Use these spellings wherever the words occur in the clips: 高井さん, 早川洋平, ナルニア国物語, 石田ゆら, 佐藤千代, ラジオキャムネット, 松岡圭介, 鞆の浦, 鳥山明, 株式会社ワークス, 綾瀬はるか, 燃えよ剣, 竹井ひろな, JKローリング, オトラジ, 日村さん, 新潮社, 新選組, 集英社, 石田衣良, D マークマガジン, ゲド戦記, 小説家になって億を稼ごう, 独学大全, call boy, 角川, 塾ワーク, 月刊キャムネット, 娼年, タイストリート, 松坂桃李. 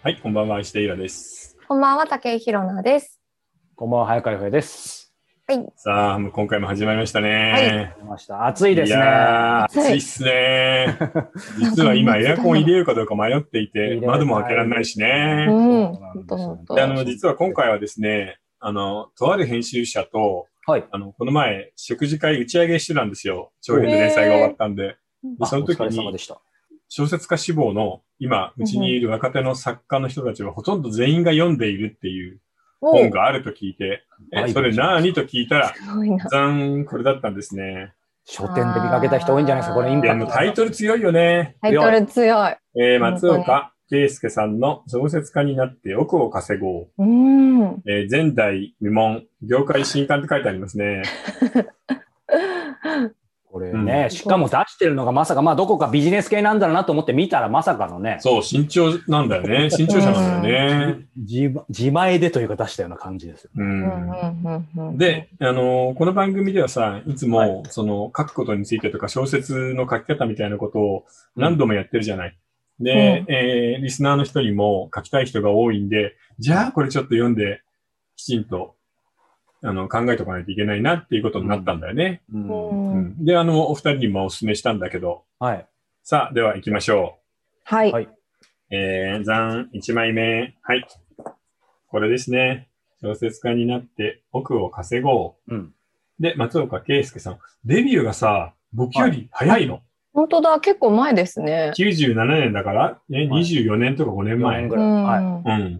はい、こんばんは、石田ゆらです。こんばんは、竹井ひろなです。こんばんは、早川洋平です。はい。さあ、もう今回も始まりましたね。はい、ました。暑いですね。いや暑いっすね。実は今エアコン入れるかどうか迷っていて、窓も開けられないしね。で、実は今回はですね、とある編集者と、はい、この前食事会打ち上げしてたんですよ。長編の連載が終わったんで。でその時に小説家志望の今うちにいる若手の作家の人たちはほとんど全員が読んでいるっていう本があると聞いて、それ何と聞いたら、ざん、これだったんですね。書店で見かけた人多いんじゃないですか、これインパクト。タイトル強いよね。タイトル強い。松岡圭介さんの小説家になって億を稼ごう。前代未聞、業界新刊って書いてありますね。これね、しかも出してるのがまさか、まあどこかビジネス系なんだろうなと思って見たらまさかのね。そう、新潮なんだよね。新潮社なんだよね。自前でというか出したような感じですよ。で、この番組ではさ、いつもその書くことについてとか小説の書き方みたいなことを何度もやってるじゃない。で、リスナーの人にも書きたい人が多いんで、じゃあこれちょっと読んできちんと考えておかないといけないなっていうことになったんだよね。で、お二人にもお勧めしたんだけど。はい。さあ、では行きましょう。はい。ざん、1枚目。はい。これですね。小説家になって億を稼ごう。うん、で、松岡圭介さん。デビューがさ、僕より早いの。はい、本当だ、結構前ですね。97年だから、ね、24年とか5年前。4年ぐらい。はい。うん。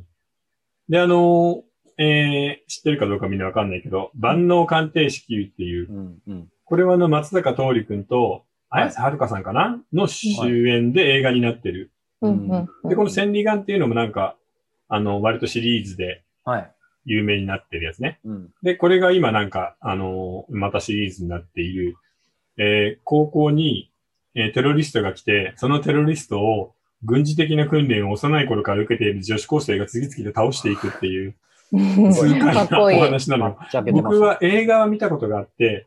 で、知ってるかどうかみんなわかんないけど、万能鑑定士級っていう、これは松坂桃李くんと、綾瀬はるかさんかなの主演で映画になってる。で、この千里眼っていうのもなんか、割とシリーズで、有名になってるやつね。はい、で、これが今なんか、またシリーズになっている、高校に、テロリストが来て、そのテロリストを軍事的な訓練を幼い頃から受けている女子高生が次々と倒していくっていう、痛快なお話なの。僕は映画は見たことがあって、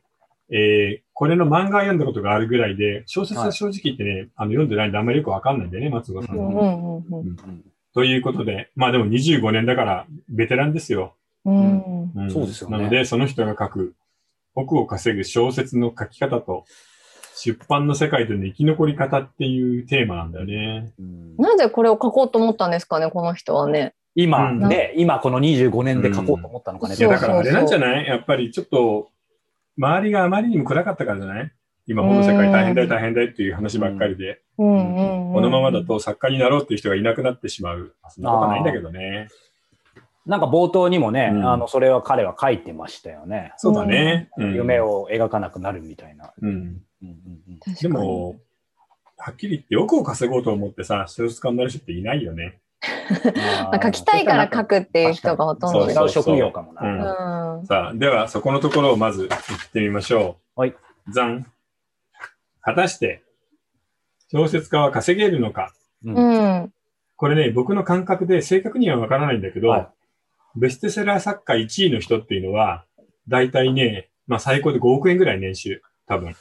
これの漫画を読んだことがあるぐらいで、小説は正直言ってね、読んでないんであんまりよくわかんないんだよね、松岡さんの。ということで、まあでも25年だからベテランですよ。そうですよね。なので、その人が書く、億を稼ぐ小説の書き方と、出版の世界での生き残り方っていうテーマなんだよね。なぜこれを書こうと思ったんですかね、この人はね。今ね、今この25年で書こうと思ったのかね。いや、だからあれなんじゃない？やっぱりちょっと、周りがあまりにも暗かったからじゃない？今、この世界大変だよ、大変だよっていう話ばっかりで。このままだと作家になろうっていう人がいなくなってしまう。そんなことないんだけどね。なんか冒頭にもね、それは彼は書いてましたよね。そうだね。夢を描かなくなるみたいな。でも、はっきり言って、億を稼ごうと思ってさ、小説家になる人っていないよね。書きたいから書くっていう人がほとんど違う職業かもな。さあ、ではそこのところをまず行ってみましょう。はい。ざん。果たして、小説家は稼げるのか。これね、僕の感覚で正確にはわからないんだけど、ベストセラー作家1位の人っていうのは、大体ね、まあ最高で5億円ぐらい年収。多分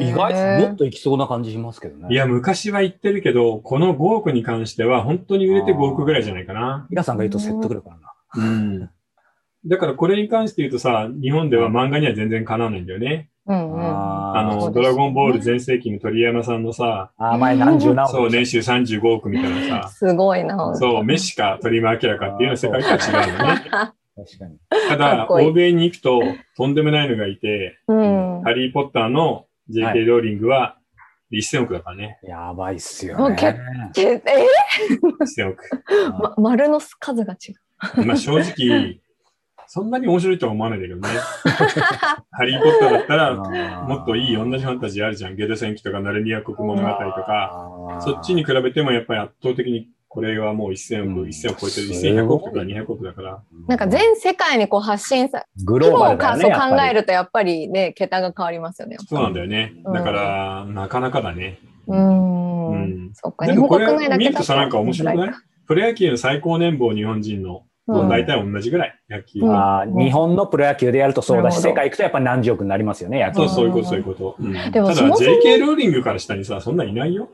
意外もっといきそうな感じしますけどね。いや、昔は言ってるけど、この5億に関しては、本当に売れて5億ぐらいじゃないかな。皆さんが言うと説得力あるな。だから、これに関して言うとさ、日本では漫画には全然かなわないんだよね。ドラゴンボール全盛期の鳥山さんのさ、前何十何億。そう、年収35億みたいなさ。すごいな。そう、メシか鳥山明かっていうのは世界とは違うよね。ただ、欧米に行くと、とんでもないのがいて、ハリー・ポッターの JK ローリングは1000億だからね。やばいっすよね。1000億。丸の数が違う。まあ正直、そんなに面白いとは思わないんだけどね。ハリー・ポッターだったら、もっといい同じファンタジーあるじゃん。ゲド戦記とか、ナルニア国物語とか、そっちに比べてもやっぱり圧倒的に。これはもう1000億超えてる、1100億とか200億だから。なんか全世界にこう発信さ、グローバルだね。そう考えるとやっぱりね、桁が変わりますよね。そうなんだよね。だから、なかなかだね。そうか。でもこれ見るとさ、なんか面白くない？プロ野球の最高年俸日本人の、大体同じぐらい、野球。日本のプロ野球でやるとそうだし、世界行くとやっぱり何十億になりますよね、野球。そういうこと、そういうこと。ただ JK ローリングから下にさ、そんなんいないよ。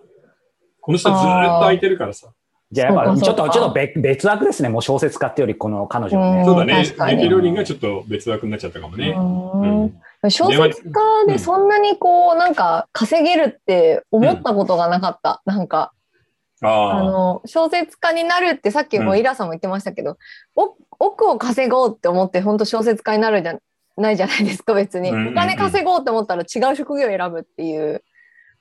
この人ずっと空いてるからさ。じゃあやっぱちょっと別枠ですね。もう小説家ってよりこの彼女のね。そうだね。JKローリングがちょっと別枠になっちゃったかもね。うん、小説家でそんなにこうなんか稼げるって思ったことがなかった。うん、なんか小説家になるってさっきもイラさんも言ってましたけど、うん、奥を稼ごうって思って本当小説家になるんじゃないじゃないですか別に。お金稼ごうって思ったら違う職業を選ぶっていう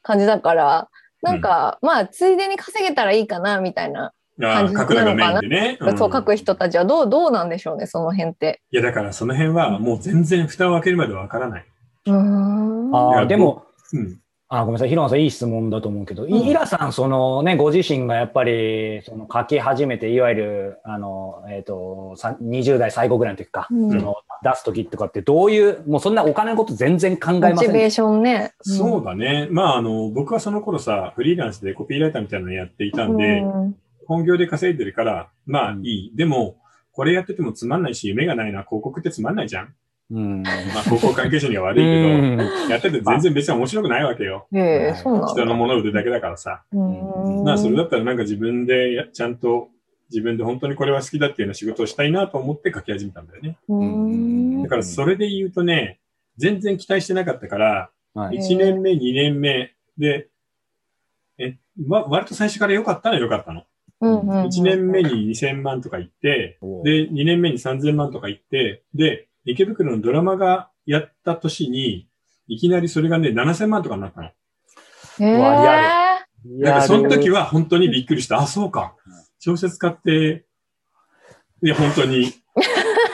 感じだから。なんか、まあ、ついでに稼げたらいいかなみたいな感じなのかな。ね、うん、そう書く人たちはどうなんでしょうね、その辺って。いやだからその辺はもう全然蓋を開けるまでわからない。でも、うん、ごめんなさい、ひろまさんいい質問だと思うけど、イラさんそのねご自身がやっぱりその書き始めていわゆる20代最後ぐらいの時か、うん、その出す時とかってどういうもうそんなお金のこと全然考えません。モチベーションね。うん、そうだね。まあ僕はその頃さフリーランスでコピーライターみたいなのやっていたんで、うん、本業で稼いでるからまあいい。でもこれやっててもつまんないし夢がないな広告ってつまんないじゃん。うん、まあ広告関係者には悪いけど、やってて全然別に面白くないわけよ。人のものを売るだけだからさ。まあそれだったらなんか自分でちゃんと自分で本当にこれは好きだっていうような仕事をしたいなと思って書き始めたんだよね。だからそれで言うとね、全然期待してなかったから、1年目、2年目で、割と最初から良かったのは良かったの。1年目に2000万とか行って、で、2年目に3000万とか行って、で、池袋のドラマがやった年に、いきなりそれがね、7000万とかになったの。だからその時は本当にびっくりした。あ、そうか。小説家って、いや、本当に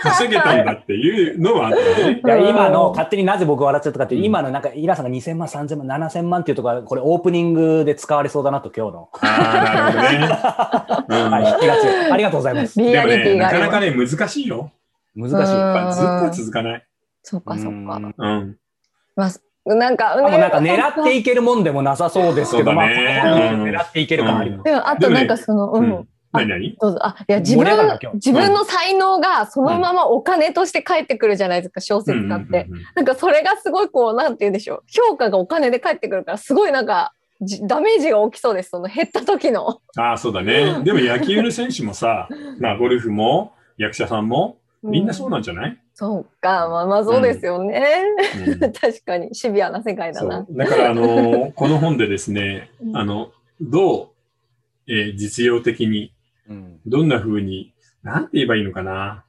稼げたんだっていうのはあったね。いや、今の、勝手になぜ僕笑っちゃったかっていう、今のなんか、イラさんが2000万、3000万、7000万っていうところは、これオープニングで使われそうだなと、今日の。ああ、なるほどね。ありがとうございます。でもね、なかなかね、難しいよ。難しい。ずっとは続かない。そうか、そうか。うん。まあ、なんか、狙っていけるもんでもなさそうですけど、まあ、狙っていける感あります。でも、あとなんかその、自分の才能がそのままお金として返ってくるじゃないですか、小説家って。なんかそれがすごいこう、なんて言うんでしょう。評価がお金で返ってくるから、すごいなんか、ダメージが大きそうです、その減った時の。ああ、そうだね。でも野球の選手もさ、まあ、ゴルフも、役者さんも、みんなそうなんじゃない？うん、そうか、まあそうですよね。確かにシビアな世界だな。だからこの本でですね、どう、実用的に、どんな風に、なんて言えばいいのかな。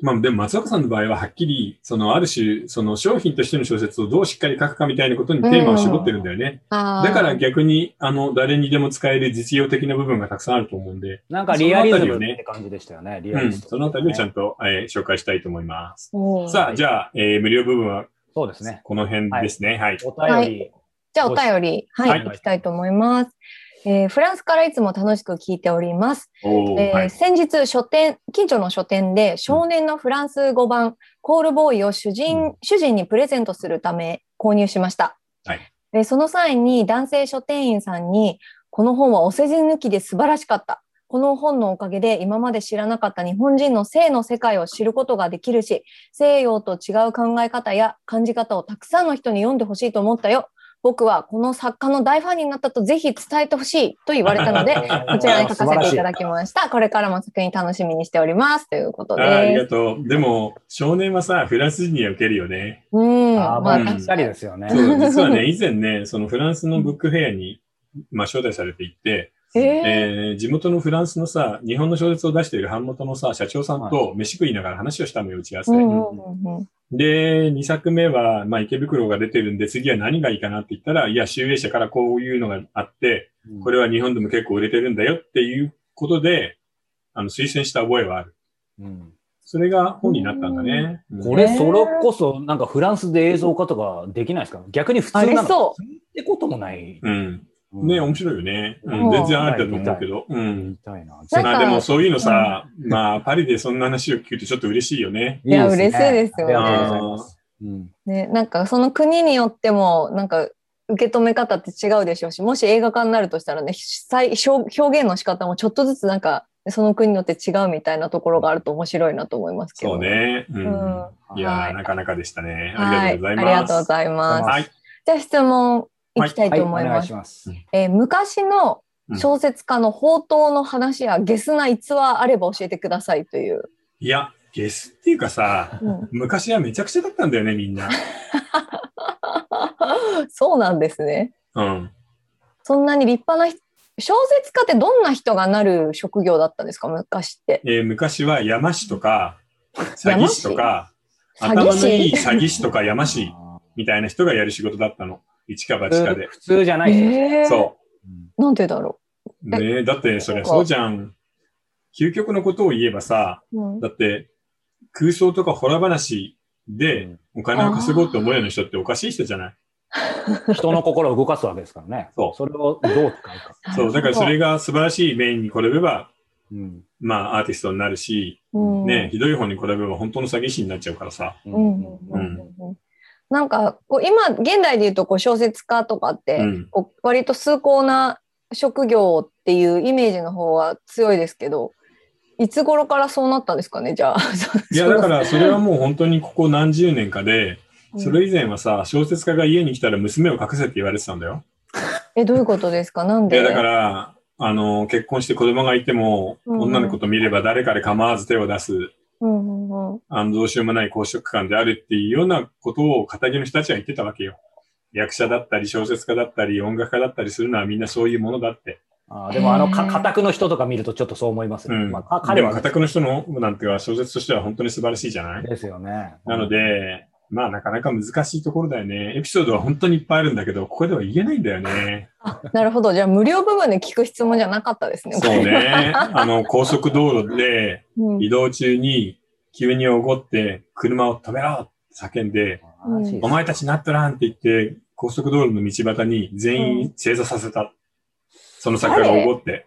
まあでも松岡さんの場合ははっきり、ある種、商品としての小説をどうしっかり書くかみたいなことにテーマを絞ってるんだよね。だから逆に、誰にでも使える実用的な部分がたくさんあると思うんで。なんかリアリズムって感じでしたよね。リアリズム。そのあたりをちゃんと紹介したいと思います。さあ、じゃあ、無料部分は、そうですね。この辺ですね。はい。お便り。じゃあ、お便り、はい、いきたいと思います。フランスからいつも楽しく聞いております。先日近所の書店で少年のフランス語版、コールボーイを主人にプレゼントするため購入しました。その際に男性書店員さんに、この本はお世辞抜きで素晴らしかった。この本のおかげで今まで知らなかった日本人の性の世界を知ることができるし、西洋と違う考え方や感じ方をたくさんの人に読んでほしいと思ったよ。僕はこの作家の大ファンになったとぜひ伝えてほしいと言われたので、こちらに書かせていただきました。これからも作品楽しみにしております。ということで。ありがとう。でも、少年はさ、フランス人には受けるよね。まあ、確かにですよね。実はね、以前ね、フランスのブックフェアに、招待されていって、地元のフランスのさ、日本の小説を出している版元のさ、社長さんと飯食いながら話をしたのよ、打ち合わせ。で、2作目は、池袋が出てるんで、次は何がいいかなって言ったら、いや、集英社からこういうのがあって、これは日本でも結構売れてるんだよっていうことで、推薦した覚えはある。それが本になったんだね。これ、それこそ、なんかフランスで映像化とかできないですか？逆に普通なの。ありそう。ってこともない。ね、面白いよね。全然ありだと思うけど。でもそういうのさ、パリでそんな話を聞くとちょっと嬉しいよね。いや、嬉しいですよね。ありがとうございます。なんかその国によっても、なんか受け止め方って違うでしょうし、もし映画化になるとしたらね、表現の仕方もちょっとずつなんか、その国によって違うみたいなところがあると面白いなと思いますけど。そうね。いや、なかなかでしたね。ありがとうございます。ありがとうございます。じゃあ質問。いきたいと思います。昔の小説家の放蕩の話やゲスな逸話あれば教えてくださいという。いや、ゲスっていうかさ、昔はめちゃくちゃだったんだよね、みんな。そうなんですね。うん。そんなに立派な小説家ってどんな人がなる職業だったんですか、昔って。昔は山師とか、詐欺師とか、頭のいい詐欺師とか山師みたいな人がやる仕事だったの。一か八かで。普通じゃないですか。そう。なんでだろう、ねえ、だってそりゃそうじゃん。究極のことを言えばさ、うん、だって空想とかホラ話でお金を稼ごうって思うような人っておかしい人じゃない。人の心を動かすわけですからね。そう、それをどう使うか。そう、だからそれが素晴らしいメインに転べば、うん、まあアーティストになるし、うん、ね、ひどい方に転べば本当の詐欺師になっちゃうからさ、うんうんうん、なんかこう今現代でいうとこう小説家とかってこう割と崇高な職業っていうイメージの方は強いですけど、いつ頃からそうなったんですかね、じゃあ。いやだからそれはもう本当にここ何十年かで、それ以前はさ、小説家が家に来たら娘を隠せって言われてたんだよ。どういうことですか、なんで。いやだから結婚して子供がいても、女の子と見れば誰かで構わず手を出す。うんうんうん、どうしようもない公職感であるっていうようなことを片手の人たちは言ってたわけよ。役者だったり小説家だったり音楽家だったりするのはみんなそういうものだって。でも家宅の人とか見るとちょっとそう思いますね、うん。まあ、彼は家宅の人のなんては小説としては本当に素晴らしいじゃないですよね。なのでまあなかなか難しいところだよね。エピソードは本当にいっぱいあるんだけど、ここでは言えないんだよね。なるほど。じゃあ無料部分で聞く質問じゃなかったですね。そうね。高速道路で移動中に急におごって車を止めろって叫んで、うん、お前たちなっとらんって言って高速道路の道端に全員正座させた。うん、その作家がおごって。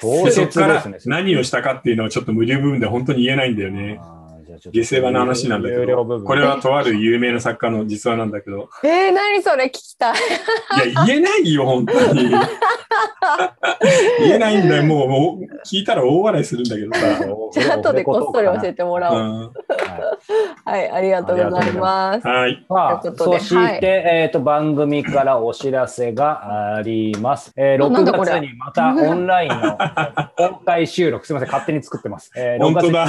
そっから何をしたかっていうのはちょっと無料部分で本当に言えないんだよね。下世話の話なんだけど、これはとある有名な作家の実話なんだけど。何それ聞きたい。いや言えないよ本当に。言えないんだよ、もう聞いたら大笑いするんだけどさ。じゃあ後でこっそり教えてもらおう。はい、ありがとうございます。はい。そして番組からお知らせがあります。6月にまたオンラインの公開収録、すみません勝手に作ってます。本当だ。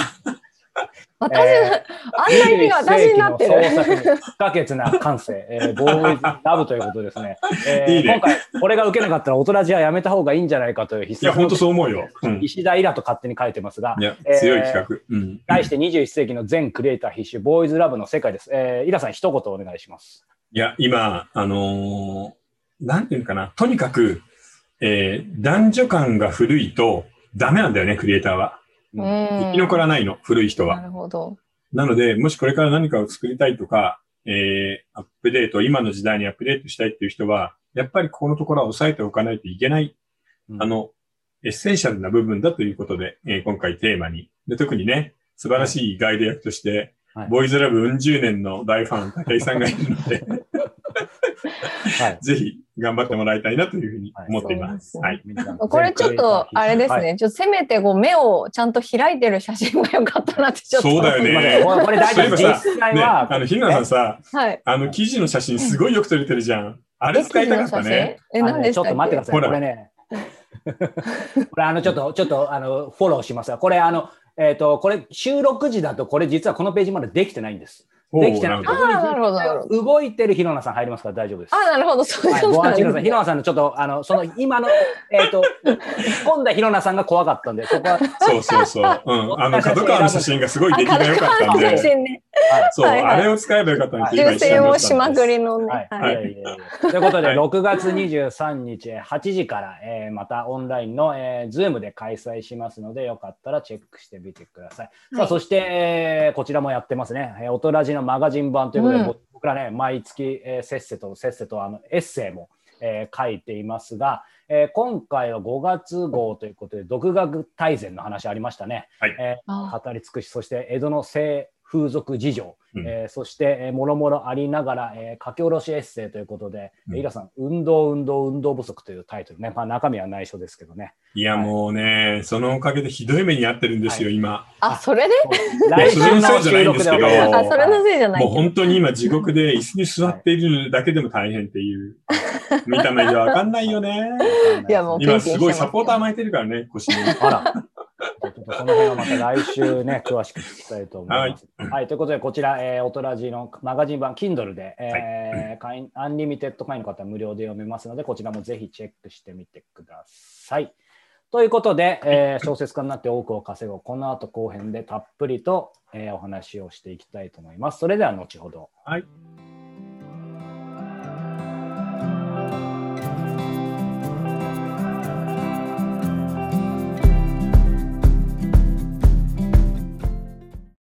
私あんな意味が私になってる。創作に不可欠な感性、ボーイズラブということですね。いいね。今回これが受けなかったら大人じゃやめた方がいいんじゃないかという必須。いや本当そう思うよ。石田イラと勝手に書いてますが、いや強い企画。うん、題して21世紀の全クリエイター必修ボーイズラブの世界です。イラさん一言お願いします。いや今なんていうのかな、とにかく、男女間が古いとダメなんだよね、クリエイターは。生き残らないの、古い人は。なるほど。なので、もしこれから何かを作りたいとか、アップデート、今の時代にアップデートしたいっていう人は、やっぱりここのところは抑えておかないといけない、エッセンシャルな部分だということで、今回テーマに。で、特にね、素晴らしいガイド役として、はい、ボーイズラブうん十年の大ファン、高井さんがいるので、はい、ぜひ頑張ってもらいたいなというふうに思っています。はい、これちょっとあれですね、はい、ちょっとせめてこう目をちゃんと開いてる写真が良かったなってちょっと。そうだよね。これ大丈夫です。実際は、ね、日村さんさ、はい、記事の写真すごいよく撮れてるじゃん。あれ使いたかったね。何でしたっけ？ちょっと待ってください。これね、これちょっとフォローしますが、これこれ収録時だとこれ実はこのページまでできてないんです。できてない。動いてるひろなさん入りますから大丈夫です。なるほど。そうですね。ご安心ください。ひろなさんのちょっと、その今の、突っ込んだひろなさんが怖かったんで、そこは。そうそうそう。うん。角川の写真がすごい出来が良かったんで。角川の写真ね。そう、あれを使えばよかったんです。修正をしまくりのね。はい。ということで、6月23日8時から、またオンラインの、Zoom で開催しますので、よかったらチェックしてみてください。さあ、そして、こちらもやってますね。おとらじのマガジン版ということで、僕らね毎月、せっせとエッセイも、書いていますが、今回は5月号ということで独学大全の話ありましたね、はい、語り尽くし、そして江戸の政風俗事情、そしてもろもろありながら、書き下ろしエッセイということで、イラさん、運動不足というタイトルね、まあ、中身は内緒ですけどね。いや、もうね、はい、そのおかげでひどい目に遭ってるんですよ、はい、今。あ、それで来週の収録ではないですけど、それのせいじゃない。もう本当に今、地獄で椅子に座っているだけでも大変っていう、はい、見た目じゃ分かんないよね。いや、もう今、すごいサポーター巻いてるからね、腰に。あらちょっとこの辺はまた来週ね、詳しく聞きたいと思います。はい、はい、ということで、こちら、オトラジのマガジン版 Kindle で、はい、アンリミテッド会員の方は無料で読めますので、こちらもぜひチェックしてみてください。ということで、小説家になって多くを稼ごう。この後後編でたっぷりと、お話をしていきたいと思います。それでは後ほど。はい。